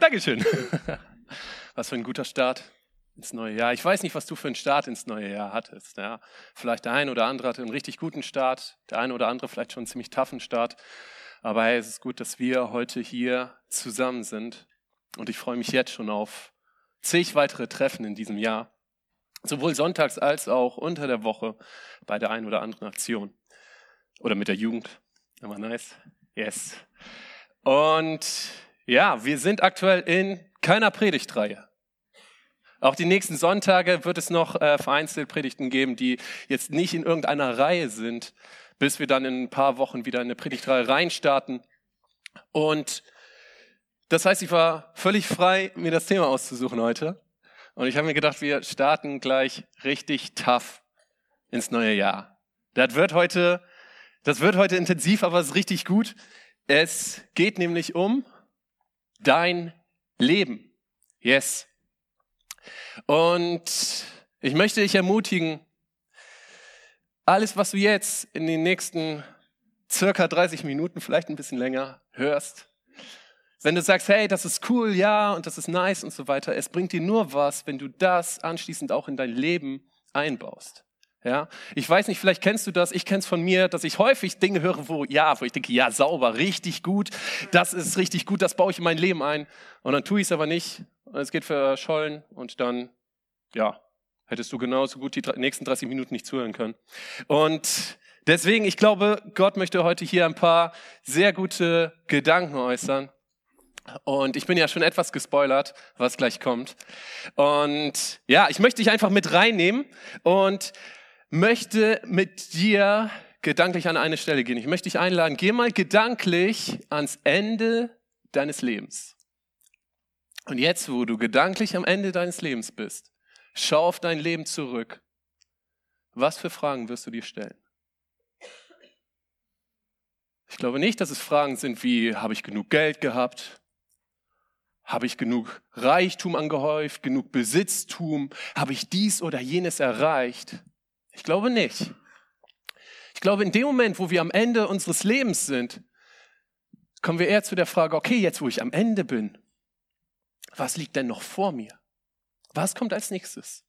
Dankeschön. Was für ein guter Start ins neue Jahr. Ich weiß nicht, was du für einen Start ins neue Jahr hattest. Ja. Vielleicht der ein oder andere hatte einen richtig guten Start, der ein oder andere vielleicht schon einen ziemlich taffen Start. Aber hey, es ist gut, dass wir heute hier zusammen sind. Und ich freue mich jetzt schon auf zig weitere Treffen in diesem Jahr. Sowohl sonntags als auch unter der Woche bei der ein oder anderen Aktion. Oder mit der Jugend. Immer nice. Yes. Und ja, wir sind aktuell in keiner Predigtreihe. Auch die nächsten Sonntage wird es noch vereinzelt Predigten geben, die jetzt nicht in irgendeiner Reihe sind, bis wir dann in ein paar Wochen wieder in eine Predigtreihe reinstarten. Und das heißt, ich war völlig frei, mir das Thema auszusuchen heute. Und ich habe mir gedacht, wir starten gleich richtig tough ins neue Jahr. Das wird heute intensiv, aber es ist richtig gut. Es geht nämlich um dein Leben. Yes. Und ich möchte dich ermutigen, alles, was du jetzt in den nächsten circa 30 Minuten, vielleicht ein bisschen länger, hörst, wenn du sagst, hey, das ist cool, ja, und das ist nice und so weiter, es bringt dir nur was, wenn du das anschließend auch in dein Leben einbaust. Ja, ich weiß nicht, vielleicht kennst du das, ich kenn's von mir, dass ich häufig Dinge höre, wo ich denke, ja, sauber, richtig gut, das ist richtig gut, das baue ich in mein Leben ein. Und dann tue ich es aber nicht und es geht verschollen und dann, ja, hättest du genauso gut die nächsten 30 Minuten nicht zuhören können. Und deswegen, ich glaube, Gott möchte heute hier ein paar sehr gute Gedanken äußern. Und ich bin ja schon etwas gespoilert, was gleich kommt. Und ja, ich möchte dich einfach mit reinnehmen und möchte mit dir gedanklich an eine Stelle gehen. Ich möchte dich einladen, geh mal gedanklich ans Ende deines Lebens. Und jetzt, wo du gedanklich am Ende deines Lebens bist, schau auf dein Leben zurück. Was für Fragen wirst du dir stellen? Ich glaube nicht, dass es Fragen sind wie, habe ich genug Geld gehabt? Habe ich genug Reichtum angehäuft, genug Besitztum? Habe ich dies oder jenes erreicht? Ich glaube nicht. Ich glaube, in dem Moment, wo wir am Ende unseres Lebens sind, kommen wir eher zu der Frage, okay, jetzt wo ich am Ende bin, was liegt denn noch vor mir? Was kommt als nächstes?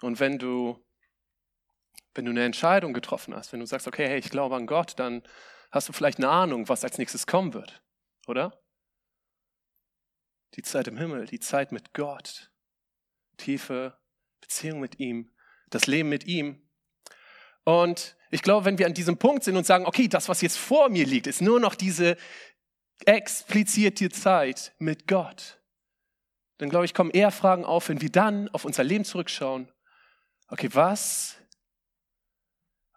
Und wenn du eine Entscheidung getroffen hast, wenn du sagst, okay, hey, ich glaube an Gott, dann hast du vielleicht eine Ahnung, was als nächstes kommen wird. Oder? Die Zeit im Himmel, die Zeit mit Gott, tiefe Beziehung mit ihm, das Leben mit ihm. Und ich glaube, wenn wir an diesem Punkt sind und sagen, okay, das, was jetzt vor mir liegt, ist nur noch diese explizierte Zeit mit Gott, dann glaube ich, kommen eher Fragen auf, wenn wir dann auf unser Leben zurückschauen. Okay, was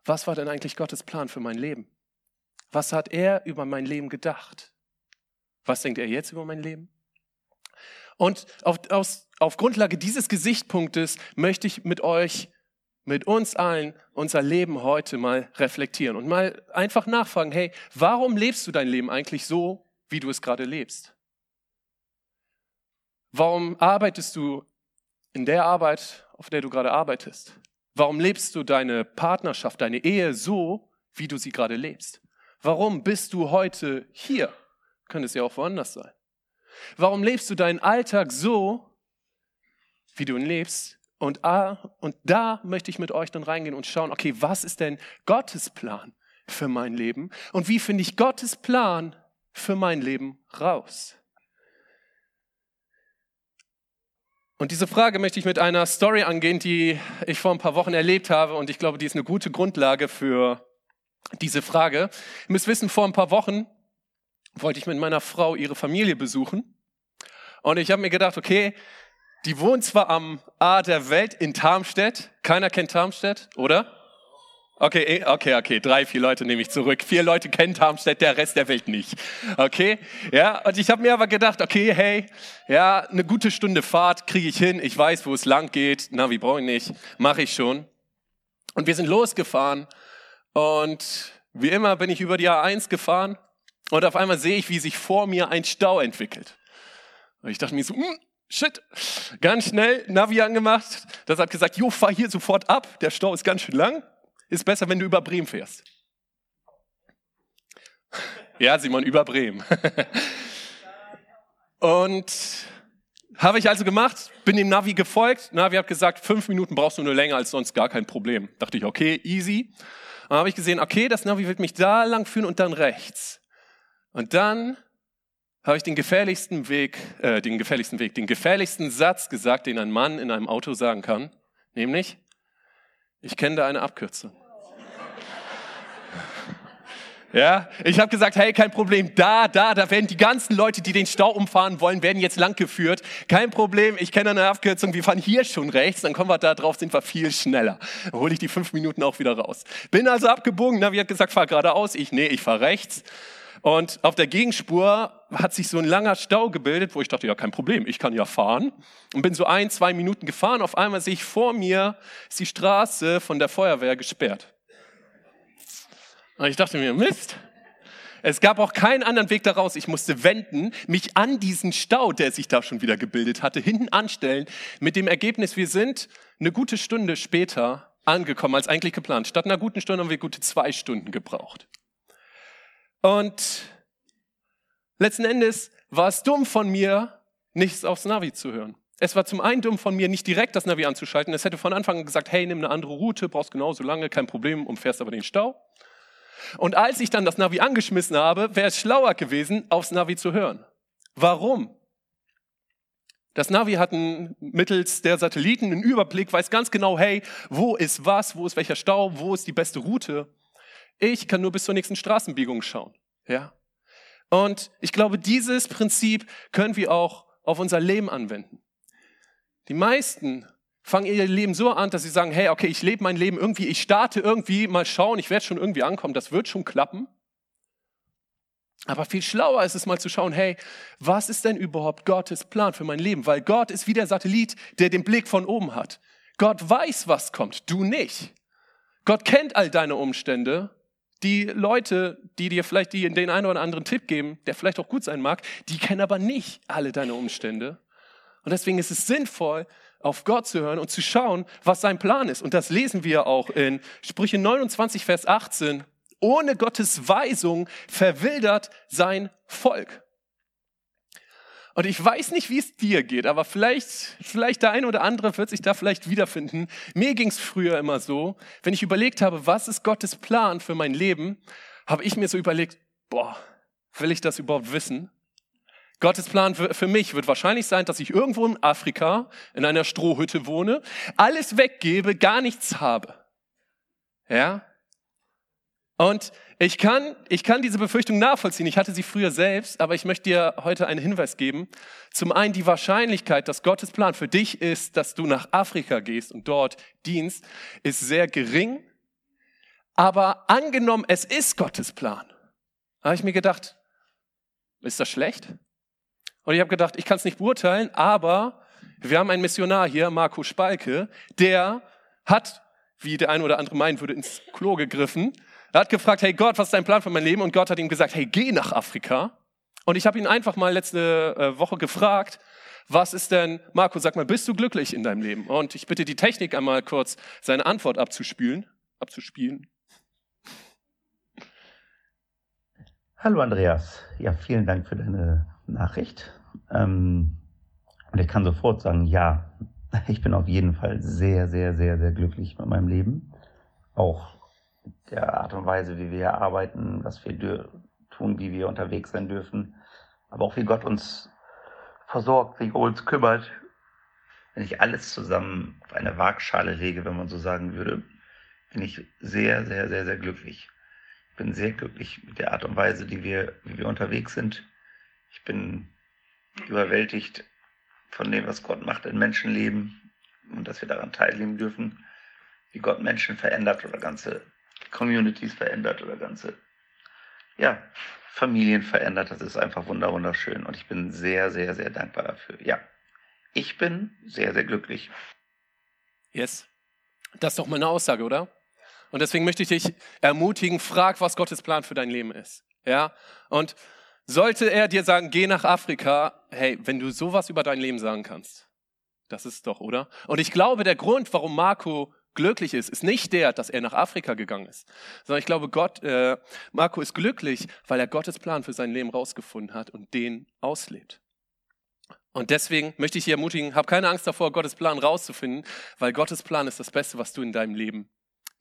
war denn eigentlich Gottes Plan für mein Leben? Was hat er über mein Leben gedacht? Was denkt er jetzt über mein Leben? Und auf Grundlage dieses Gesichtspunktes möchte ich mit uns allen, unser Leben heute mal reflektieren und mal einfach nachfragen, hey, warum lebst du dein Leben eigentlich so, wie du es gerade lebst? Warum arbeitest du in der Arbeit, auf der du gerade arbeitest? Warum lebst du deine Partnerschaft, deine Ehe so, wie du sie gerade lebst? Warum bist du heute hier? Könnte es ja auch woanders sein. Warum lebst du deinen Alltag so, wie du ihn lebst? Und da möchte ich mit euch dann reingehen und schauen, okay, was ist denn Gottes Plan für mein Leben? Und wie finde ich Gottes Plan für mein Leben raus? Und diese Frage möchte ich mit einer Story angehen, die ich vor ein paar Wochen erlebt habe. Und ich glaube, die ist eine gute Grundlage für diese Frage. Ihr müsst wissen, vor ein paar Wochen wollte ich mit meiner Frau ihre Familie besuchen. Und ich habe mir gedacht, okay, die wohnt zwar am A der Welt in Tarmstedt. Keiner kennt Tarmstedt, oder? Okay. 3, 4 Leute nehme ich zurück. 4 Leute kennen Tarmstedt, der Rest der Welt nicht. Okay, ja. Und ich habe mir aber gedacht, okay, hey, ja, eine gute Stunde Fahrt kriege ich hin. Ich weiß, wo es lang geht. Navi brauche ich nicht. Mache ich schon. Und wir sind losgefahren. Und wie immer bin ich über die A1 gefahren. Und auf einmal sehe ich, wie sich vor mir ein Stau entwickelt. Und ich dachte mir so, shit, ganz schnell Navi angemacht. Das hat gesagt, jo, fahr hier sofort ab. Der Stau ist ganz schön lang. Ist besser, wenn du über Bremen fährst. Ja, Simon, über Bremen. Und habe ich also gemacht, bin dem Navi gefolgt. Navi hat gesagt, 5 Minuten brauchst du nur länger als sonst, gar kein Problem. Dachte ich, okay, easy. Dann habe ich gesehen, okay, das Navi wird mich da lang führen und dann rechts. Und dann habe ich den gefährlichsten Satz gesagt, den ein Mann in einem Auto sagen kann. Nämlich, ich kenne da eine Abkürzung. Ja, ich habe gesagt, hey, kein Problem, da werden die ganzen Leute, die den Stau umfahren wollen, werden jetzt lang geführt. Kein Problem, ich kenne eine Abkürzung, wir fahren hier schon rechts, dann kommen wir da drauf, sind wir viel schneller. Dann hole ich die 5 Minuten auch wieder raus. Bin also abgebogen, Navi hat gesagt, fahr geradeaus, ich fahr rechts. Und auf der Gegenspur hat sich so ein langer Stau gebildet, wo ich dachte, ja, kein Problem, ich kann ja fahren. Und bin so 1-2 Minuten gefahren, auf einmal sehe ich vor mir, ist die Straße von der Feuerwehr gesperrt. Und ich dachte mir, Mist, es gab auch keinen anderen Weg daraus. Ich musste wenden, mich an diesen Stau, der sich da schon wieder gebildet hatte, hinten anstellen. Mit dem Ergebnis, wir sind eine gute Stunde später angekommen, als eigentlich geplant. Statt einer guten Stunde haben wir gute 2 Stunden gebraucht. Und letzten Endes war es dumm von mir, nichts aufs Navi zu hören. Es war zum einen dumm von mir, nicht direkt das Navi anzuschalten. Es hätte von Anfang an gesagt, hey, nimm eine andere Route, brauchst genauso lange, kein Problem, umfährst aber den Stau. Und als ich dann das Navi angeschmissen habe, wäre es schlauer gewesen, aufs Navi zu hören. Warum? Das Navi hat mittels der Satelliten einen Überblick, weiß ganz genau, hey, wo ist was, wo ist welcher Stau, wo ist die beste Route. Ich kann nur bis zur nächsten Straßenbiegung schauen. Ja? Und ich glaube, dieses Prinzip können wir auch auf unser Leben anwenden. Die meisten fangen ihr Leben so an, dass sie sagen, hey, okay, ich lebe mein Leben irgendwie, ich starte irgendwie, mal schauen, ich werde schon irgendwie ankommen, das wird schon klappen. Aber viel schlauer ist es mal zu schauen, hey, was ist denn überhaupt Gottes Plan für mein Leben? Weil Gott ist wie der Satellit, der den Blick von oben hat. Gott weiß, was kommt, du nicht. Gott kennt all deine Umstände. Die Leute, die dir vielleicht den einen oder anderen Tipp geben, der vielleicht auch gut sein mag, die kennen aber nicht alle deine Umstände. Und deswegen ist es sinnvoll, auf Gott zu hören und zu schauen, was sein Plan ist. Und das lesen wir auch in Sprüche 29, Vers 18. Ohne Gottes Weisung verwildert sein Volk. Und ich weiß nicht, wie es dir geht, aber vielleicht der eine oder andere wird sich da vielleicht wiederfinden. Mir ging es früher immer so, wenn ich überlegt habe, was ist Gottes Plan für mein Leben, habe ich mir so überlegt, will ich das überhaupt wissen? Gottes Plan für mich wird wahrscheinlich sein, dass ich irgendwo in Afrika in einer Strohhütte wohne, alles weggebe, gar nichts habe. Ja? Und ich kann diese Befürchtung nachvollziehen. Ich hatte sie früher selbst, aber ich möchte dir heute einen Hinweis geben. Zum einen die Wahrscheinlichkeit, dass Gottes Plan für dich ist, dass du nach Afrika gehst und dort dienst, ist sehr gering. Aber angenommen, es ist Gottes Plan, habe ich mir gedacht, ist das schlecht? Und ich habe gedacht, ich kann es nicht beurteilen, aber wir haben einen Missionar hier, Marco Spalke, der hat, wie der eine oder andere meinen würde, ins Klo gegriffen. Er hat gefragt, hey Gott, was ist dein Plan für mein Leben? Und Gott hat ihm gesagt, hey, geh nach Afrika. Und ich habe ihn einfach mal letzte Woche gefragt, was ist denn, Marco, sag mal, bist du glücklich in deinem Leben? Und ich bitte die Technik einmal kurz, seine Antwort abzuspielen. Hallo Andreas, ja, vielen Dank für deine Nachricht. Und ich kann sofort sagen, ja, ich bin auf jeden Fall sehr, sehr, sehr, sehr glücklich mit meinem Leben. Auch der Art und Weise, wie wir arbeiten, was wir tun, wie wir unterwegs sein dürfen. Aber auch wie Gott uns versorgt, wie er uns kümmert. Wenn ich alles zusammen auf eine Waagschale lege, wenn man so sagen würde, bin ich sehr, sehr, sehr, sehr glücklich. Ich bin sehr glücklich mit der Art und Weise, wie wir unterwegs sind. Ich bin überwältigt von dem, was Gott macht in Menschenleben und dass wir daran teilnehmen dürfen, wie Gott Menschen verändert oder ganze Communities verändert oder ganze Familien verändert. Das ist einfach wunderschön und ich bin sehr, sehr, sehr dankbar dafür. Ja, ich bin sehr, sehr glücklich. Yes, das ist doch mal eine Aussage, oder? Und deswegen möchte ich dich ermutigen, frag, was Gottes Plan für dein Leben ist. Ja, und sollte er dir sagen, geh nach Afrika, hey, wenn du sowas über dein Leben sagen kannst, das ist doch, oder? Und ich glaube, der Grund, warum Marco glücklich ist, ist nicht der, dass er nach Afrika gegangen ist, sondern ich glaube, Marco ist glücklich, weil er Gottes Plan für sein Leben rausgefunden hat und den auslebt. Und deswegen möchte ich dich ermutigen, hab keine Angst davor, Gottes Plan rauszufinden, weil Gottes Plan ist das Beste, was du in deinem Leben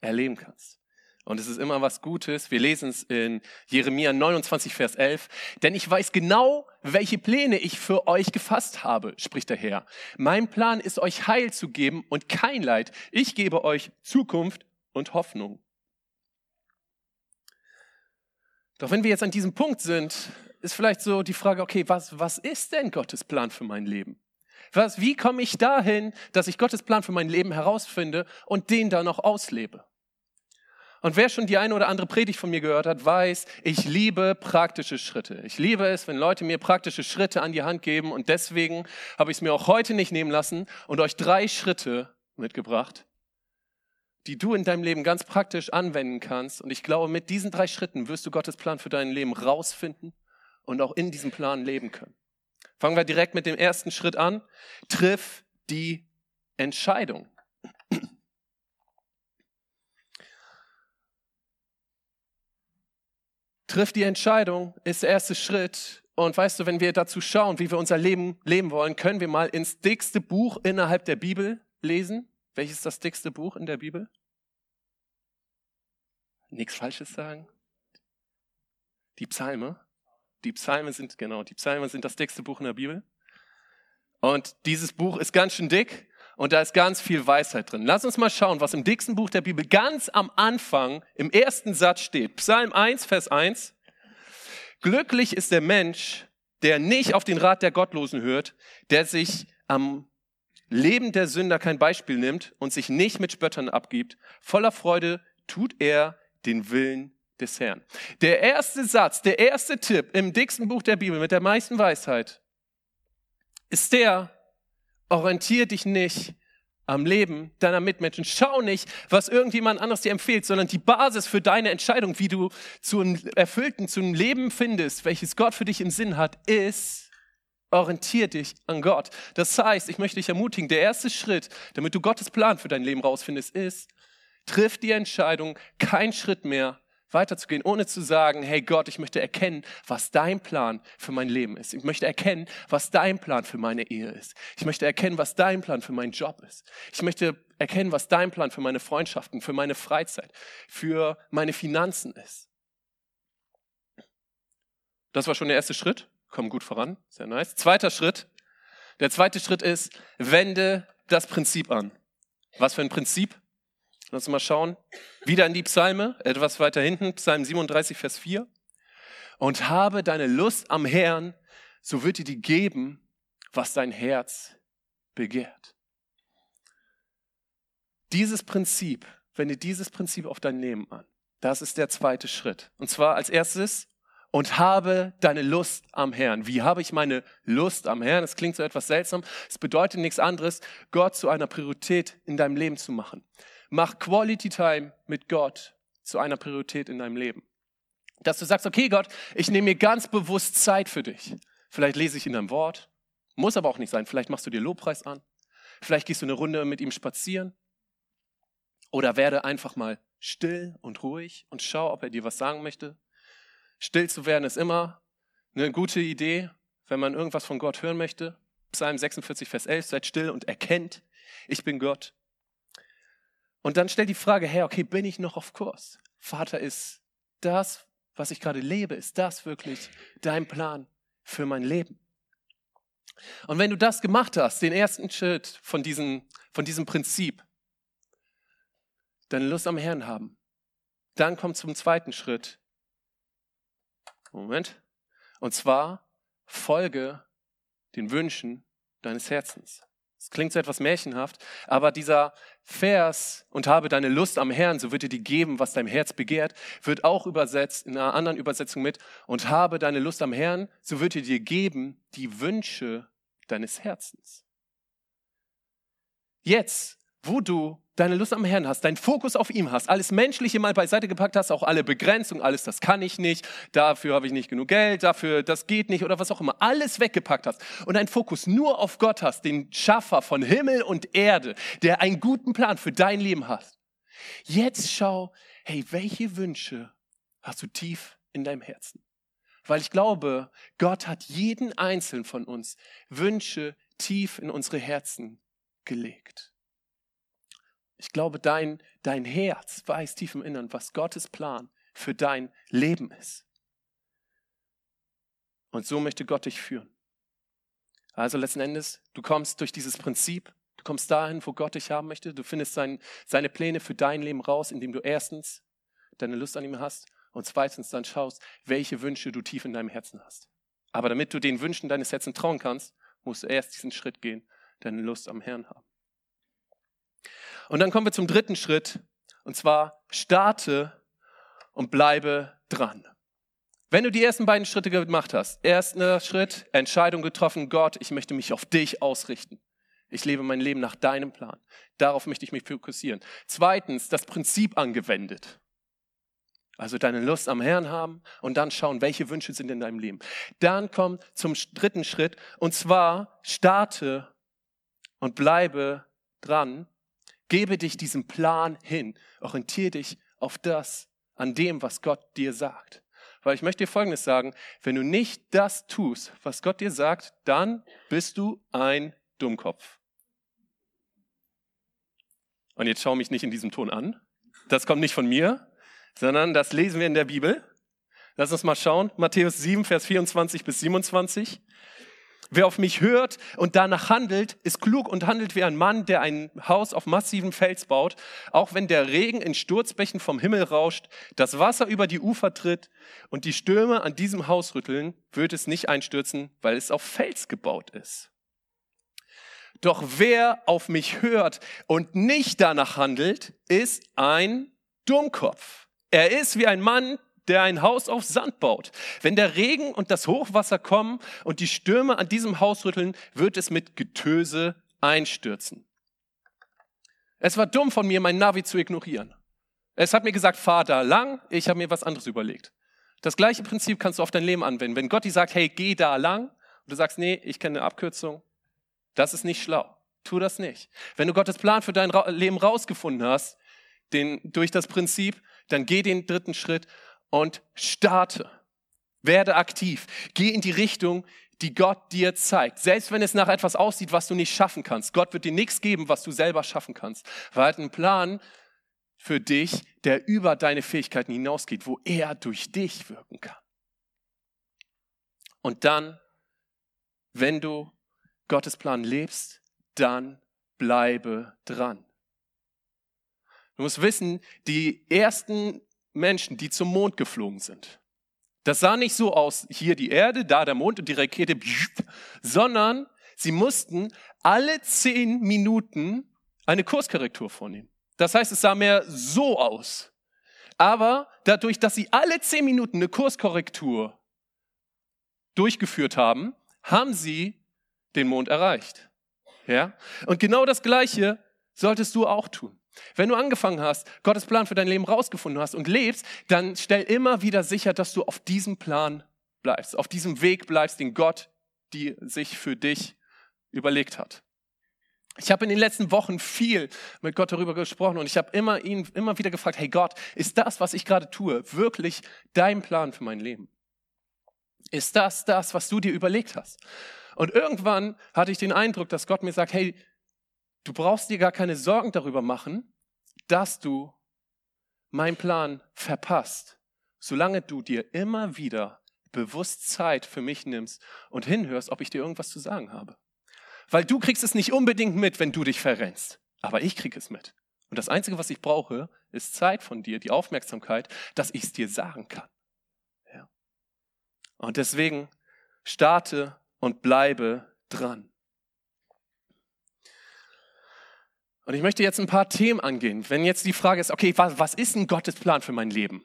erleben kannst. Und es ist immer was Gutes. Wir lesen es in Jeremia 29, Vers 11. Denn ich weiß genau, welche Pläne ich für euch gefasst habe, spricht der Herr. Mein Plan ist, euch Heil zu geben und kein Leid. Ich gebe euch Zukunft und Hoffnung. Doch wenn wir jetzt an diesem Punkt sind, ist vielleicht so die Frage, okay, was ist denn Gottes Plan für mein Leben? Wie komme ich dahin, dass ich Gottes Plan für mein Leben herausfinde und den dann auch auslebe? Und wer schon die eine oder andere Predigt von mir gehört hat, weiß, ich liebe praktische Schritte. Ich liebe es, wenn Leute mir praktische Schritte an die Hand geben, und deswegen habe ich es mir auch heute nicht nehmen lassen und euch 3 Schritte mitgebracht, die du in deinem Leben ganz praktisch anwenden kannst. Und ich glaube, mit diesen 3 Schritten wirst du Gottes Plan für dein Leben rausfinden und auch in diesem Plan leben können. Fangen wir direkt mit dem ersten Schritt an. Triff die Entscheidung. Triff die Entscheidung ist der erste Schritt. Und weißt du, wenn wir dazu schauen, wie wir unser Leben leben wollen, können wir mal ins dickste Buch innerhalb der Bibel lesen. Welches ist das dickste Buch in der Bibel? Nichts Falsches sagen. Die Psalme. Die Psalme sind das dickste Buch in der Bibel. Und dieses Buch ist ganz schön dick und da ist ganz viel Weisheit drin. Lass uns mal schauen, was im dicksten Buch der Bibel ganz am Anfang im ersten Satz steht. Psalm 1, Vers 1. Glücklich ist der Mensch, der nicht auf den Rat der Gottlosen hört, der sich am Leben der Sünder kein Beispiel nimmt und sich nicht mit Spöttern abgibt. Voller Freude tut er den Willen des Herrn. Der erste Satz, der erste Tipp im dicksten Buch der Bibel mit der meisten Weisheit ist der: Orientiere dich nicht am Leben deiner Mitmenschen. Schau nicht, was irgendjemand anderes dir empfiehlt, sondern die Basis für deine Entscheidung, wie du zu einem erfüllten, zu einem Leben findest, welches Gott für dich im Sinn hat, ist: Orientier dich an Gott. Das heißt, ich möchte dich ermutigen, der erste Schritt, damit du Gottes Plan für dein Leben rausfindest, ist: Triff die Entscheidung, keinen Schritt mehr weiterzugehen, ohne zu sagen, hey Gott, ich möchte erkennen, was dein Plan für mein Leben ist. Ich möchte erkennen, was dein Plan für meine Ehe ist. Ich möchte erkennen, was dein Plan für meinen Job ist. Ich möchte erkennen, was dein Plan für meine Freundschaften, für meine Freizeit, für meine Finanzen ist. Das war schon der erste Schritt. Komm gut voran, sehr nice. Zweiter Schritt. Der zweite Schritt ist, wende das Prinzip an. Was für ein Prinzip? Lass uns mal schauen. Wieder in die Psalme, etwas weiter hinten, Psalm 37, Vers 4. Und habe deine Lust am Herrn, so wird dir die geben, was dein Herz begehrt. Dieses Prinzip, wende dieses Prinzip auf dein Leben an. Das ist der zweite Schritt. Und zwar als erstes: Und habe deine Lust am Herrn. Wie habe ich meine Lust am Herrn? Das klingt so etwas seltsam. Es bedeutet nichts anderes, Gott zu einer Priorität in deinem Leben zu machen. Mach Quality Time mit Gott zu einer Priorität in deinem Leben. Dass du sagst, okay Gott, ich nehme mir ganz bewusst Zeit für dich. Vielleicht lese ich in deinem Wort, muss aber auch nicht sein. Vielleicht machst du dir Lobpreis an. Vielleicht gehst du eine Runde mit ihm spazieren. Oder werde einfach mal still und ruhig und schau, ob er dir was sagen möchte. Still zu werden ist immer eine gute Idee, wenn man irgendwas von Gott hören möchte. Psalm 46, Vers 11, seid still und erkennt, ich bin Gott. Und dann stell die Frage, Herr, okay, bin ich noch auf Kurs? Vater, ist das, was ich gerade lebe, ist das wirklich dein Plan für mein Leben? Und wenn du das gemacht hast, den ersten Schritt von diesem Prinzip, deine Lust am Herrn haben, dann kommt zum zweiten Schritt. Moment. Und zwar folge den Wünschen deines Herzens. Das klingt so etwas märchenhaft, aber dieser Vers, und habe deine Lust am Herrn, so wird dir die geben, was dein Herz begehrt, wird auch übersetzt in einer anderen Übersetzung mit, und habe deine Lust am Herrn, so wird er dir geben die Wünsche deines Herzens. Jetzt, wo du deine Lust am Herrn hast, deinen Fokus auf ihm hast, alles Menschliche mal beiseite gepackt hast, auch alle Begrenzungen, alles, das kann ich nicht, dafür habe ich nicht genug Geld, dafür, das geht nicht oder was auch immer, alles weggepackt hast und deinen Fokus nur auf Gott hast, den Schaffer von Himmel und Erde, der einen guten Plan für dein Leben hat. Jetzt schau, hey, welche Wünsche hast du tief in deinem Herzen? Weil ich glaube, Gott hat jeden Einzelnen von uns Wünsche tief in unsere Herzen gelegt. Ich glaube, dein Herz weiß tief im Innern, was Gottes Plan für dein Leben ist. Und so möchte Gott dich führen. Also letzten Endes, du kommst durch dieses Prinzip, du kommst dahin, wo Gott dich haben möchte. Du findest seine Pläne für dein Leben raus, indem du erstens deine Lust an ihm hast und zweitens dann schaust, welche Wünsche du tief in deinem Herzen hast. Aber damit du den Wünschen deines Herzens trauen kannst, musst du erst diesen Schritt gehen, deine Lust am Herrn haben. Und dann kommen wir zum dritten Schritt, und zwar starte und bleibe dran. Wenn du die ersten beiden Schritte gemacht hast, erster Schritt, Entscheidung getroffen, Gott, ich möchte mich auf dich ausrichten. Ich lebe mein Leben nach deinem Plan. Darauf möchte ich mich fokussieren. Zweitens, das Prinzip angewendet. Also deine Lust am Herrn haben und dann schauen, welche Wünsche sind in deinem Leben. Dann komm zum dritten Schritt, und zwar starte und bleibe dran. Gebe dich diesem Plan hin. Orientiere dich auf das, an dem, was Gott dir sagt. Weil ich möchte dir Folgendes sagen, wenn du nicht das tust, was Gott dir sagt, dann bist du ein Dummkopf. Und jetzt schau mich nicht in diesem Ton an. Das kommt nicht von mir, sondern das lesen wir in der Bibel. Lass uns mal schauen. Matthäus 7, Vers 24 bis 27. Wer auf mich hört und danach handelt, ist klug und handelt wie ein Mann, der ein Haus auf massivem Fels baut, auch wenn der Regen in Sturzbächen vom Himmel rauscht, das Wasser über die Ufer tritt und die Stürme an diesem Haus rütteln, wird es nicht einstürzen, weil es auf Fels gebaut ist. Doch wer auf mich hört und nicht danach handelt, ist ein Dummkopf. Er ist wie ein Mann, der ein Haus auf Sand baut. Wenn der Regen und das Hochwasser kommen und die Stürme an diesem Haus rütteln, wird es mit Getöse einstürzen. Es war dumm von mir, mein Navi zu ignorieren. Es hat mir gesagt, fahr da lang, ich habe mir was anderes überlegt. Das gleiche Prinzip kannst du auf dein Leben anwenden. Wenn Gott dir sagt, hey, geh da lang, und du sagst, nee, ich kenne eine Abkürzung, das ist nicht schlau. Tu das nicht. Wenn du Gottes Plan für dein Leben rausgefunden hast, durch das Prinzip, dann geh den dritten Schritt und starte, werde aktiv, geh in die Richtung, die Gott dir zeigt. Selbst wenn es nach etwas aussieht, was du nicht schaffen kannst. Gott wird dir nichts geben, was du selber schaffen kannst. Weil er hat einen Plan für dich, der über deine Fähigkeiten hinausgeht, wo er durch dich wirken kann. Und dann, wenn du Gottes Plan lebst, dann bleibe dran. Du musst wissen, die ersten Menschen, die zum Mond geflogen sind. Das sah nicht so aus, hier die Erde, da der Mond und die Rakete, sondern sie mussten alle 10 Minuten eine Kurskorrektur vornehmen. Das heißt, es sah mehr so aus. Aber dadurch, dass sie alle 10 Minuten eine Kurskorrektur durchgeführt haben, haben sie den Mond erreicht. Ja? Und genau das Gleiche solltest du auch tun. Wenn du angefangen hast, Gottes Plan für dein Leben rausgefunden hast und lebst, dann stell immer wieder sicher, dass du auf diesem Plan bleibst, auf diesem Weg bleibst, den Gott sich für dich überlegt hat. Ich habe in den letzten Wochen viel mit Gott darüber gesprochen und ich habe ihn immer wieder gefragt, hey Gott, ist das, was ich gerade tue, wirklich dein Plan für mein Leben? Ist das, was du dir überlegt hast? Und irgendwann hatte ich den Eindruck, dass Gott mir sagt, hey, du brauchst dir gar keine Sorgen darüber machen, dass du meinen Plan verpasst, solange du dir immer wieder bewusst Zeit für mich nimmst und hinhörst, ob ich dir irgendwas zu sagen habe. Weil du kriegst es nicht unbedingt mit, wenn du dich verrennst, aber ich krieg es mit. Und das Einzige, was ich brauche, ist Zeit von dir, die Aufmerksamkeit, dass ich es dir sagen kann. Ja. Und deswegen starte und bleibe dran. Und ich möchte jetzt ein paar Themen angehen. Wenn jetzt die Frage ist, okay, was ist denn Gottes Plan für mein Leben?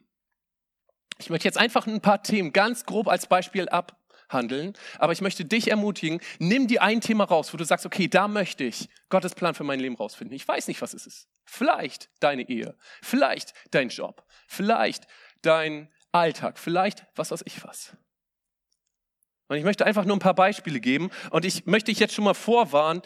Ich möchte jetzt einfach ein paar Themen ganz grob als Beispiel abhandeln, aber ich möchte dich ermutigen, nimm dir ein Thema raus, wo du sagst, okay, da möchte ich Gottes Plan für mein Leben rausfinden. Ich weiß nicht, was es ist. Vielleicht deine Ehe, vielleicht dein Job, vielleicht dein Alltag, vielleicht was weiß ich was. Und ich möchte einfach nur ein paar Beispiele geben und ich möchte dich jetzt schon mal vorwarnen,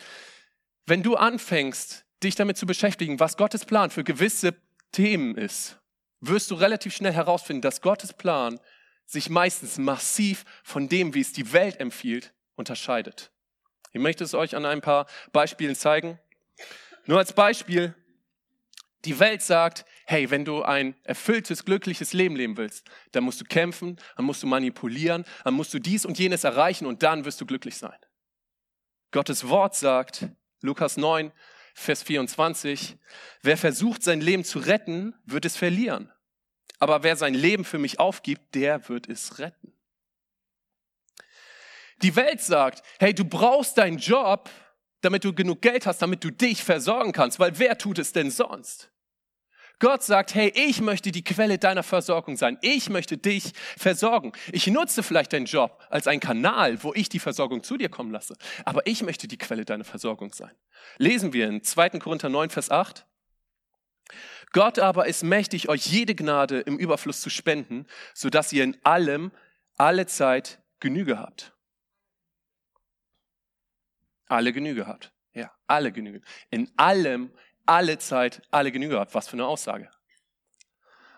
wenn du anfängst, dich damit zu beschäftigen, was Gottes Plan für gewisse Themen ist, wirst du relativ schnell herausfinden, dass Gottes Plan sich meistens massiv von dem, wie es die Welt empfiehlt, unterscheidet. Ich möchte es euch an ein paar Beispielen zeigen. Nur als Beispiel, die Welt sagt, hey, wenn du ein erfülltes, glückliches Leben leben willst, dann musst du kämpfen, dann musst du manipulieren, dann musst du dies und jenes erreichen und dann wirst du glücklich sein. Gottes Wort sagt, Lukas 9, Vers 24, wer versucht, sein Leben zu retten, wird es verlieren. Aber wer sein Leben für mich aufgibt, der wird es retten. Die Welt sagt, hey, du brauchst deinen Job, damit du genug Geld hast, damit du dich versorgen kannst, weil wer tut es denn sonst? Gott sagt, hey, ich möchte die Quelle deiner Versorgung sein. Ich möchte dich versorgen. Ich nutze vielleicht deinen Job als einen Kanal, wo ich die Versorgung zu dir kommen lasse. Aber ich möchte die Quelle deiner Versorgung sein. Lesen wir in 2. Korinther 9, Vers 8. Gott aber ist mächtig, euch jede Gnade im Überfluss zu spenden, sodass ihr in allem, alle Zeit Genüge habt. Alle Genüge habt. Ja, alle Genüge. In allem, alle Zeit, alle Genüge habt. Was für eine Aussage.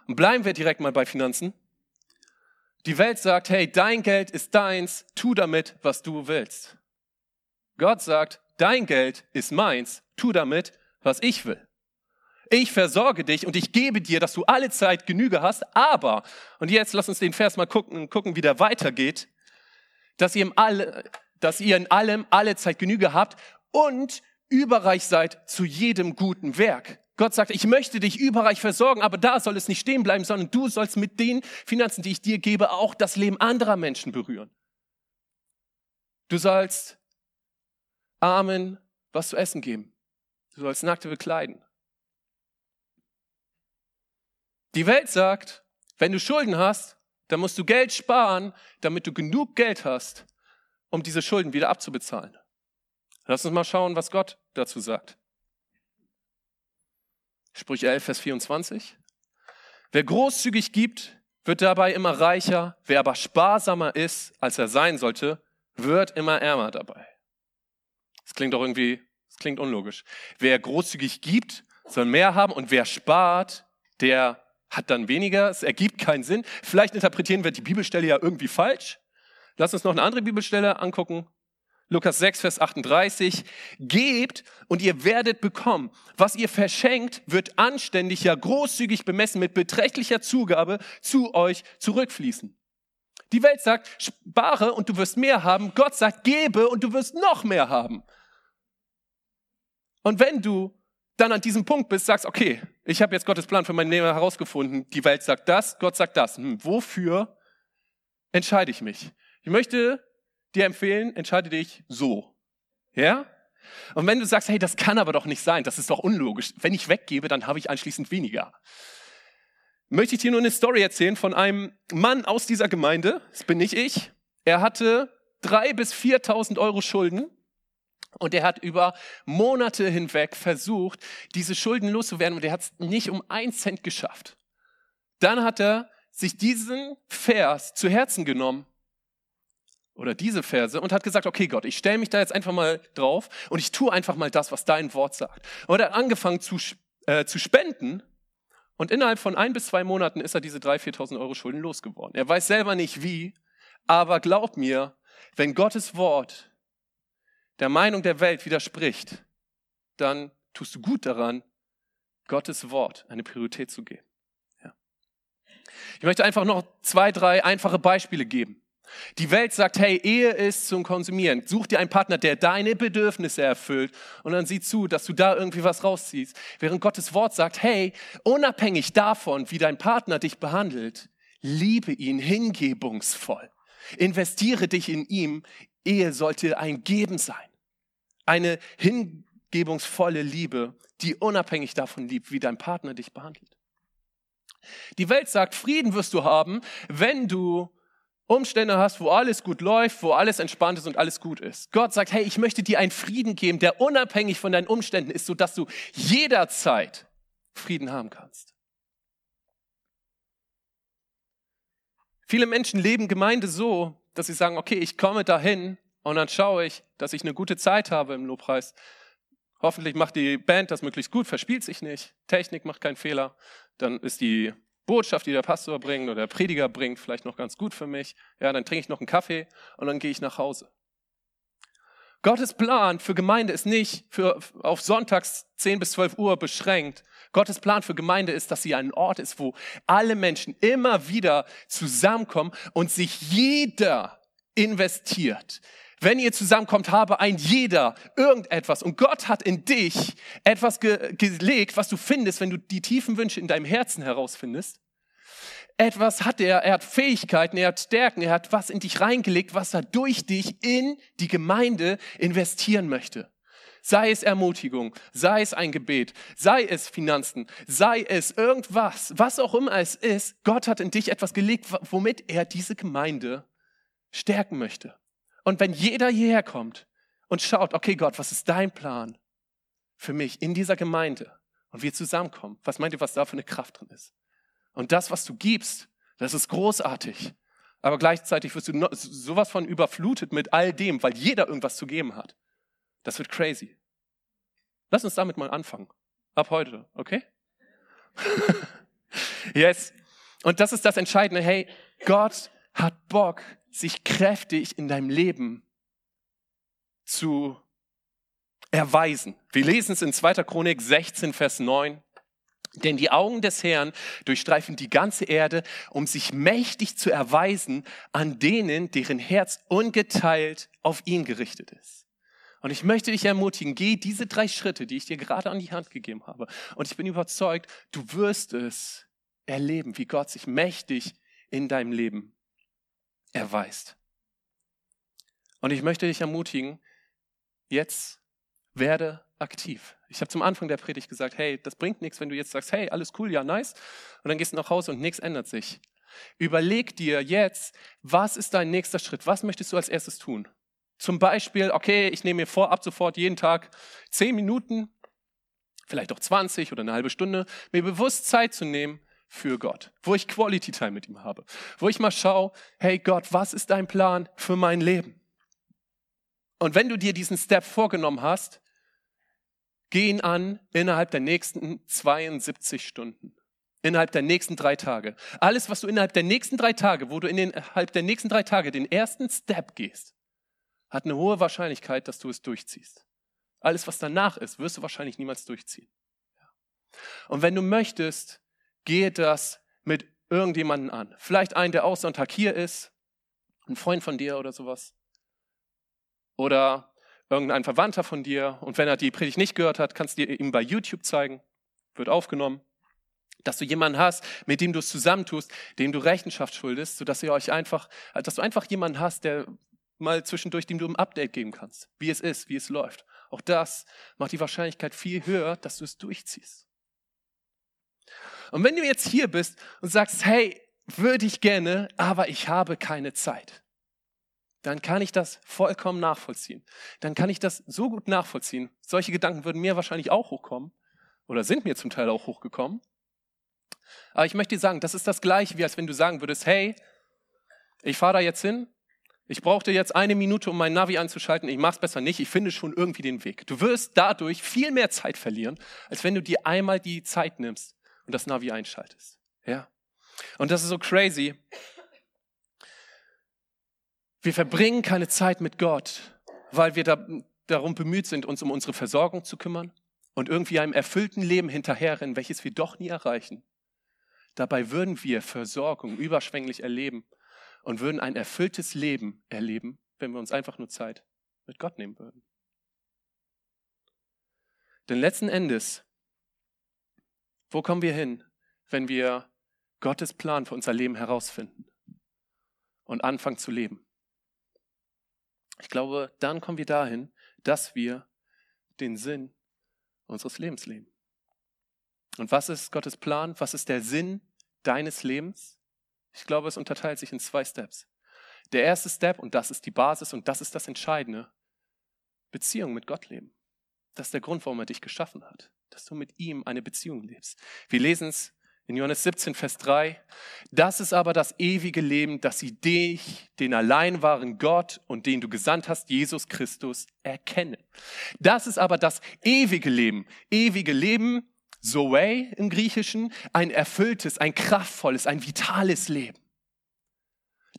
Und bleiben wir direkt mal bei Finanzen. Die Welt sagt, hey, dein Geld ist deins, tu damit, was du willst. Gott sagt, dein Geld ist meins, tu damit, was ich will. Ich versorge dich und ich gebe dir, dass du alle Zeit Genüge hast, aber, und jetzt lass uns den Vers mal gucken, wie der weitergeht, dass ihr in allem alle Zeit Genüge habt und überreich seid zu jedem guten Werk. Gott sagt, ich möchte dich überreich versorgen, aber da soll es nicht stehen bleiben, sondern du sollst mit den Finanzen, die ich dir gebe, auch das Leben anderer Menschen berühren. Du sollst Armen was zu essen geben. Du sollst Nackte bekleiden. Die Welt sagt, wenn du Schulden hast, dann musst du Geld sparen, damit du genug Geld hast, um diese Schulden wieder abzubezahlen. Lass uns mal schauen, was Gott dazu sagt. Sprüche 11, Vers 24. Wer großzügig gibt, wird dabei immer reicher. Wer aber sparsamer ist, als er sein sollte, wird immer ärmer dabei. Das klingt unlogisch. Wer großzügig gibt, soll mehr haben und wer spart, der hat dann weniger. Es ergibt keinen Sinn. Vielleicht interpretieren wir die Bibelstelle ja irgendwie falsch. Lass uns noch eine andere Bibelstelle angucken. Lukas 6, Vers 38. Gebt und ihr werdet bekommen. Was ihr verschenkt, wird anständig, ja großzügig bemessen, mit beträchtlicher Zugabe zu euch zurückfließen. Die Welt sagt, spare und du wirst mehr haben. Gott sagt, gebe und du wirst noch mehr haben. Und wenn du dann an diesem Punkt bist, sagst, okay, ich habe jetzt Gottes Plan für mein Leben herausgefunden. Die Welt sagt das, Gott sagt das. Wofür entscheide ich mich? Ich möchte dir empfehlen, entscheide dich so. Ja? Und wenn du sagst, hey, das kann aber doch nicht sein, das ist doch unlogisch. Wenn ich weggebe, dann habe ich anschließend weniger. Möchte ich dir nur eine Story erzählen von einem Mann aus dieser Gemeinde, das bin nicht ich. Er hatte 3.000 bis 4.000 Euro Schulden und er hat über Monate hinweg versucht, diese Schulden loszuwerden und er hat es nicht um 1 Cent geschafft. Dann hat er sich diesen Vers zu Herzen genommen oder diese Verse und hat gesagt, okay Gott, ich stelle mich da jetzt einfach mal drauf und ich tue einfach mal das, was dein Wort sagt. Und er hat angefangen zu spenden und innerhalb von 1 bis 2 Monaten ist er diese 3.000, 4.000 Euro Schulden losgeworden. Er weiß selber nicht wie, aber glaub mir, wenn Gottes Wort der Meinung der Welt widerspricht, dann tust du gut daran, Gottes Wort eine Priorität zu geben. Ja. Ich möchte einfach noch 2, 3 einfache Beispiele geben. Die Welt sagt, hey, Ehe ist zum Konsumieren. Such dir einen Partner, der deine Bedürfnisse erfüllt und dann sieh zu, dass du da irgendwie was rausziehst. Während Gottes Wort sagt, hey, unabhängig davon, wie dein Partner dich behandelt, liebe ihn hingebungsvoll. Investiere dich in ihm. Ehe sollte ein Geben sein. Eine hingebungsvolle Liebe, die unabhängig davon liebt, wie dein Partner dich behandelt. Die Welt sagt, Frieden wirst du haben, wenn du Umstände hast, wo alles gut läuft, wo alles entspannt ist und alles gut ist. Gott sagt, hey, ich möchte dir einen Frieden geben, der unabhängig von deinen Umständen ist, sodass du jederzeit Frieden haben kannst. Viele Menschen leben Gemeinde so, dass sie sagen, okay, ich komme dahin und dann schaue ich, dass ich eine gute Zeit habe im Lobpreis. Hoffentlich macht die Band das möglichst gut, verspielt sich nicht, Technik macht keinen Fehler, dann ist die Botschaft, die der Pastor bringt oder der Prediger bringt, vielleicht noch ganz gut für mich. Ja, dann trinke ich noch einen Kaffee und dann gehe ich nach Hause. Gottes Plan für Gemeinde ist nicht auf sonntags 10 bis 12 Uhr beschränkt. Gottes Plan für Gemeinde ist, dass sie ein Ort ist, wo alle Menschen immer wieder zusammenkommen und sich jeder investiert. Wenn ihr zusammenkommt, habe ein jeder irgendetwas. Und Gott hat in dich etwas gelegt, was du findest, wenn du die tiefen Wünsche in deinem Herzen herausfindest. Etwas hat er, er hat Fähigkeiten, er hat Stärken, er hat was in dich reingelegt, was er durch dich in die Gemeinde investieren möchte. Sei es Ermutigung, sei es ein Gebet, sei es Finanzen, sei es irgendwas, was auch immer es ist. Gott hat in dich etwas gelegt, womit er diese Gemeinde stärken möchte. Und wenn jeder hierher kommt und schaut, okay Gott, was ist dein Plan für mich in dieser Gemeinde? Und wir zusammenkommen, was meint ihr, was da für eine Kraft drin ist? Und das, was du gibst, das ist großartig. Aber gleichzeitig wirst du sowas von überflutet mit all dem, weil jeder irgendwas zu geben hat. Das wird crazy. Lass uns damit mal anfangen. Ab heute, okay? Yes. Und das ist das Entscheidende. Hey, Gott hat Bock, sich kräftig in deinem Leben zu erweisen. Wir lesen es in 2. Chronik 16, Vers 9. Denn die Augen des Herrn durchstreifen die ganze Erde, um sich mächtig zu erweisen an denen, deren Herz ungeteilt auf ihn gerichtet ist. Und ich möchte dich ermutigen, geh diese 3 Schritte, die ich dir gerade an die Hand gegeben habe. Und ich bin überzeugt, du wirst es erleben, wie Gott sich mächtig in deinem Leben erweist. Und ich möchte dich ermutigen, jetzt werde aktiv. Ich habe zum Anfang der Predigt gesagt, hey, das bringt nichts, wenn du jetzt sagst, hey, alles cool, ja, nice. Und dann gehst du nach Hause und nichts ändert sich. Überleg dir jetzt, was ist dein nächster Schritt? Was möchtest du als erstes tun? Zum Beispiel, okay, ich nehme mir vor, ab sofort jeden Tag 10 Minuten, vielleicht auch 20 oder eine halbe Stunde, mir bewusst Zeit zu nehmen, für Gott, wo ich Quality Time mit ihm habe, wo ich mal schaue, hey Gott, was ist dein Plan für mein Leben? Und wenn du dir diesen Step vorgenommen hast, geh ihn an innerhalb der nächsten 72 Stunden, innerhalb der nächsten 3 Tage. Alles, was du innerhalb der nächsten 3 Tage, wo du innerhalb der nächsten 3 Tage den ersten Step gehst, hat eine hohe Wahrscheinlichkeit, dass du es durchziehst. Alles, was danach ist, wirst du wahrscheinlich niemals durchziehen. Und wenn du möchtest, gehe das mit irgendjemandem an. Vielleicht einen, der auch Sonntag hier ist, ein Freund von dir oder sowas. Oder irgendein Verwandter von dir. Und wenn er die Predigt nicht gehört hat, kannst du ihm bei YouTube zeigen. Wird aufgenommen. Dass du jemanden hast, mit dem du es zusammentust, dem du Rechenschaft schuldest, sodass ihr euch einfach, dass du einfach jemanden hast, der mal zwischendurch, dem du ein Update geben kannst. Wie es ist, wie es läuft. Auch das macht die Wahrscheinlichkeit viel höher, dass du es durchziehst. Und wenn du jetzt hier bist und sagst, hey, würde ich gerne, aber ich habe keine Zeit, dann kann ich das vollkommen nachvollziehen. Dann kann ich das so gut nachvollziehen. Solche Gedanken würden mir wahrscheinlich auch hochkommen oder sind mir zum Teil auch hochgekommen. Aber ich möchte dir sagen, das ist das Gleiche, wie als wenn du sagen würdest, hey, ich fahre da jetzt hin, ich brauchte jetzt eine Minute, um mein Navi anzuschalten, ich mache es besser nicht, ich finde schon irgendwie den Weg. Du wirst dadurch viel mehr Zeit verlieren, als wenn du dir einmal die Zeit nimmst und das Navi einschaltest. Ja. Und das ist so crazy. Wir verbringen keine Zeit mit Gott, weil wir darum bemüht sind, uns um unsere Versorgung zu kümmern und irgendwie einem erfüllten Leben hinterherrennen, welches wir doch nie erreichen. Dabei würden wir Versorgung überschwänglich erleben und würden ein erfülltes Leben erleben, wenn wir uns einfach nur Zeit mit Gott nehmen würden. Denn letzten Endes, wo kommen wir hin, wenn wir Gottes Plan für unser Leben herausfinden und anfangen zu leben? Ich glaube, dann kommen wir dahin, dass wir den Sinn unseres Lebens leben. Und was ist Gottes Plan? Was ist der Sinn deines Lebens? Ich glaube, es unterteilt sich in 2 Steps. Der erste Step, und das ist die Basis und das ist das Entscheidende, Beziehung mit Gott leben. Das ist der Grund, warum er dich geschaffen hat, dass du mit ihm eine Beziehung lebst. Wir lesen es in Johannes 17, Vers 3. Das ist aber das ewige Leben, dass sie dich, den allein wahren Gott und den du gesandt hast, Jesus Christus, erkennen. Das ist aber das ewige Leben. Ewige Leben Zoe im Griechischen, ein erfülltes, ein kraftvolles, ein vitales Leben.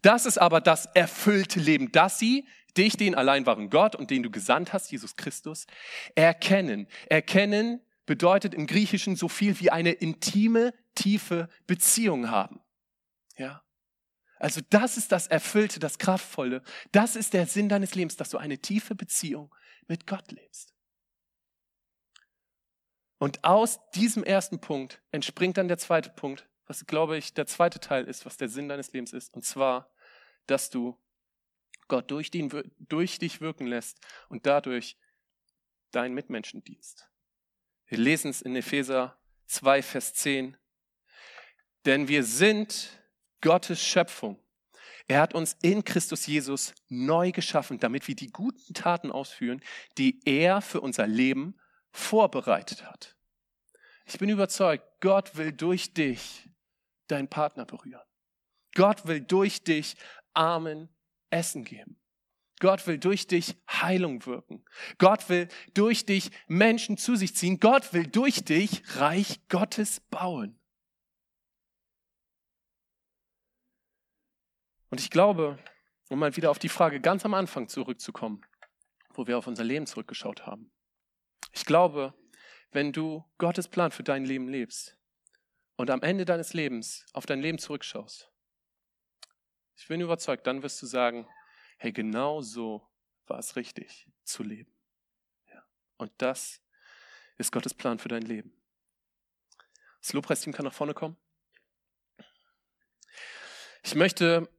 Das ist aber das erfüllte Leben, dass sie dich, den allein wahren Gott und den du gesandt hast, Jesus Christus, erkennen. Erkennen bedeutet im Griechischen so viel wie eine intime, tiefe Beziehung haben. Ja? Also das ist das Erfüllte, das Kraftvolle. Das ist der Sinn deines Lebens, dass du eine tiefe Beziehung mit Gott lebst. Und aus diesem ersten Punkt entspringt dann der zweite Punkt, was, glaube ich, der zweite Teil ist, was der Sinn deines Lebens ist. Und zwar, dass du Gott durch dich wirken lässt und dadurch deinen Mitmenschen dienst. Wir lesen es in Epheser 2, Vers 10. Denn wir sind Gottes Schöpfung. Er hat uns in Christus Jesus neu geschaffen, damit wir die guten Taten ausführen, die er für unser Leben vorbereitet hat. Ich bin überzeugt, Gott will durch dich deinen Partner berühren. Gott will durch dich Armen Essen geben. Gott will durch dich Heilung wirken. Gott will durch dich Menschen zu sich ziehen. Gott will durch dich Reich Gottes bauen. Und ich glaube, um mal wieder auf die Frage ganz am Anfang zurückzukommen, wo wir auf unser Leben zurückgeschaut haben. Ich glaube, wenn du Gottes Plan für dein Leben lebst und am Ende deines Lebens auf dein Leben zurückschaust, ich bin überzeugt, dann wirst du sagen, hey, genau so war es richtig zu leben. Ja. Und das ist Gottes Plan für dein Leben. Das Lobpreisteam kann nach vorne kommen. Ich möchte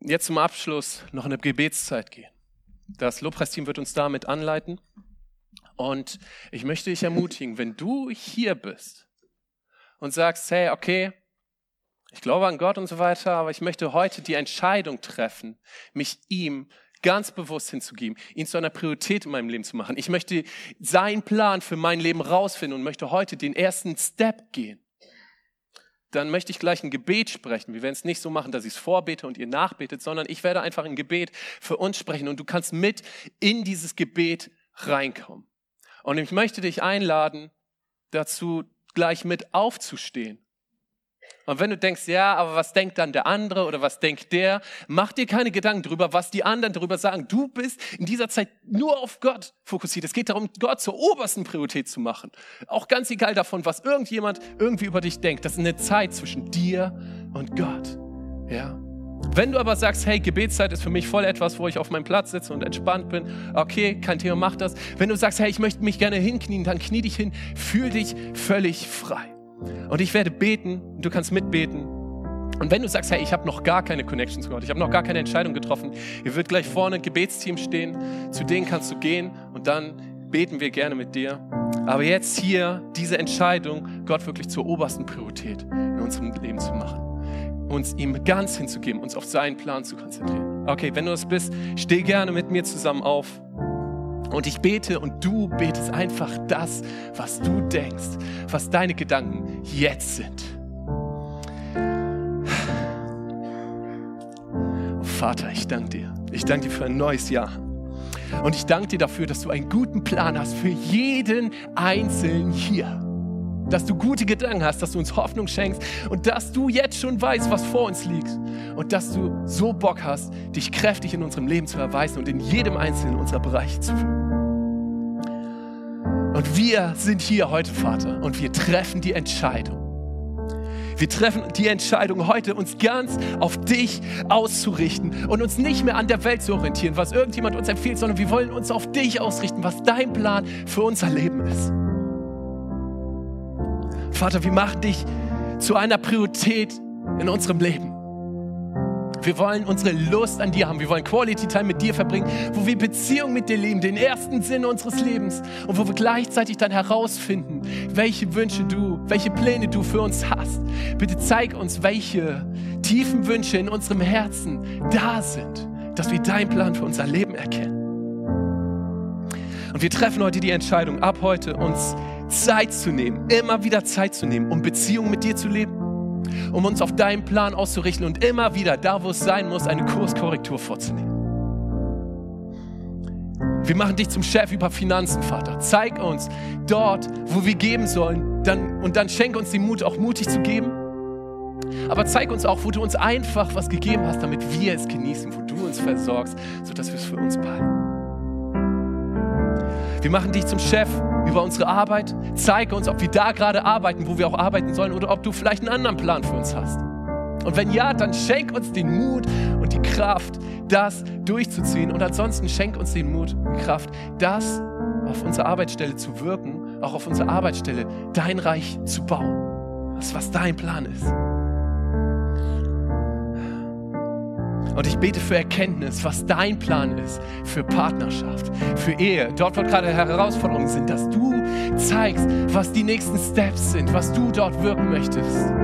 jetzt zum Abschluss noch in eine Gebetszeit gehen. Das Lobpreisteam wird uns damit anleiten. Und ich möchte dich ermutigen, wenn du hier bist und sagst, hey, okay, ich glaube an Gott und so weiter, aber ich möchte heute die Entscheidung treffen, mich ihm ganz bewusst hinzugeben, ihn zu einer Priorität in meinem Leben zu machen. Ich möchte seinen Plan für mein Leben rausfinden und möchte heute den ersten Step gehen. Dann möchte ich gleich ein Gebet sprechen. Wir werden es nicht so machen, dass ich es vorbete und ihr nachbetet, sondern ich werde einfach ein Gebet für uns sprechen und du kannst mit in dieses Gebet reinkommen. Und ich möchte dich einladen, dazu gleich mit aufzustehen. Und wenn du denkst, ja, aber was denkt dann der andere oder was denkt der, mach dir keine Gedanken drüber, was die anderen drüber sagen. Du bist in dieser Zeit nur auf Gott fokussiert. Es geht darum, Gott zur obersten Priorität zu machen. Auch ganz egal davon, was irgendjemand irgendwie über dich denkt. Das ist eine Zeit zwischen dir und Gott. Ja. Wenn du aber sagst, hey, Gebetszeit ist für mich voll etwas, wo ich auf meinem Platz sitze und entspannt bin, okay, kein Thema, mach das. Wenn du sagst, hey, ich möchte mich gerne hinknien, dann knie dich hin, fühl dich völlig frei. Und ich werde beten, du kannst mitbeten. Und wenn du sagst, hey, ich habe noch gar keine Connections gehört, ich habe noch gar keine Entscheidung getroffen, hier wird gleich vorne ein Gebetsteam stehen, zu denen kannst du gehen und dann beten wir gerne mit dir. Aber jetzt hier diese Entscheidung, Gott wirklich zur obersten Priorität in unserem Leben zu machen, uns ihm ganz hinzugeben, uns auf seinen Plan zu konzentrieren. Okay, wenn du es bist, steh gerne mit mir zusammen auf. Und ich bete und du betest einfach das, was du denkst, was deine Gedanken jetzt sind. Oh Vater, ich danke dir. Ich danke dir für ein neues Jahr. Und ich danke dir dafür, dass du einen guten Plan hast für jeden Einzelnen hier. Dass du gute Gedanken hast, dass du uns Hoffnung schenkst und dass du jetzt schon weißt, was vor uns liegt. Und dass du so Bock hast, dich kräftig in unserem Leben zu erweisen und in jedem einzelnen unserer Bereiche zu wirken. Und wir sind hier heute, Vater, und wir treffen die Entscheidung. Wir treffen die Entscheidung heute, uns ganz auf dich auszurichten und uns nicht mehr an der Welt zu orientieren, was irgendjemand uns empfiehlt, sondern wir wollen uns auf dich ausrichten, was dein Plan für unser Leben ist. Vater, wir machen dich zu einer Priorität in unserem Leben. Wir wollen unsere Lust an dir haben. Wir wollen Quality Time mit dir verbringen, wo wir Beziehung mit dir leben, den ersten Sinn unseres Lebens und wo wir gleichzeitig dann herausfinden, welche Wünsche du, welche Pläne du für uns hast. Bitte zeig uns, welche tiefen Wünsche in unserem Herzen da sind, dass wir deinen Plan für unser Leben erkennen. Und wir treffen heute die Entscheidung, ab heute uns Zeit zu nehmen, immer wieder Zeit zu nehmen, um Beziehungen mit dir zu leben, um uns auf deinen Plan auszurichten und immer wieder, da wo es sein muss, eine Kurskorrektur vorzunehmen. Wir machen dich zum Chef über Finanzen, Vater. Zeig uns dort, wo wir geben sollen, und dann schenke uns den Mut, auch mutig zu geben. Aber zeig uns auch, wo du uns einfach was gegeben hast, damit wir es genießen, wo du uns versorgst, sodass wir es für uns behalten. Wir machen dich zum Chef über unsere Arbeit. Zeige uns, ob wir da gerade arbeiten, wo wir auch arbeiten sollen, oder ob du vielleicht einen anderen Plan für uns hast. Und wenn ja, dann schenk uns den Mut und die Kraft, das durchzuziehen. Und ansonsten schenk uns den Mut und die Kraft, das auf unserer Arbeitsstelle zu wirken, auch auf unserer Arbeitsstelle dein Reich zu bauen. Das, was dein Plan ist. Und ich bete für Erkenntnis, was dein Plan ist, für Partnerschaft, für Ehe. Dort, wo gerade Herausforderungen sind, dass du zeigst, was die nächsten Steps sind, was du dort wirken möchtest.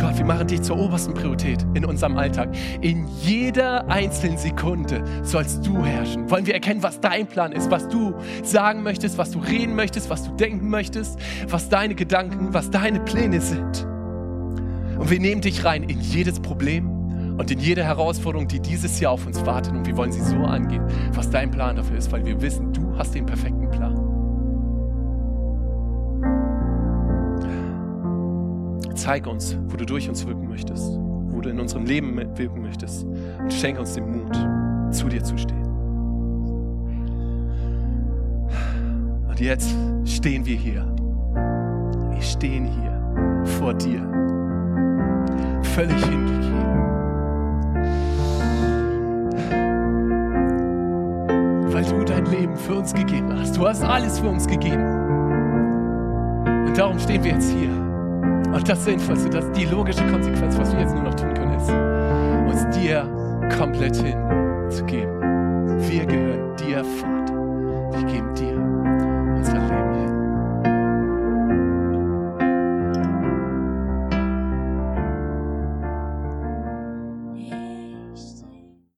Gott, wir machen dich zur obersten Priorität in unserem Alltag. In jeder einzelnen Sekunde sollst du herrschen. Wollen wir erkennen, was dein Plan ist, was du sagen möchtest, was du reden möchtest, was du denken möchtest, was deine Gedanken, was deine Pläne sind. Und wir nehmen dich rein in jedes Problem und in jede Herausforderung, die dieses Jahr auf uns wartet. Und wir wollen sie so angehen, was dein Plan dafür ist, weil wir wissen, du hast den perfekten Plan. Zeig uns, wo du durch uns wirken möchtest, wo du in unserem Leben mitwirken möchtest, und schenke uns den Mut, zu dir zu stehen. Und jetzt stehen wir hier. Wir stehen hier vor dir. Völlig hingegeben. Weil du dein Leben für uns gegeben hast. Du hast alles für uns gegeben. Und darum stehen wir jetzt hier. Und das Sinnvollste, das die logische Konsequenz, was wir jetzt nur noch tun können, ist, uns dir komplett hinzugeben. Wir gehören dir, Vater. Wir geben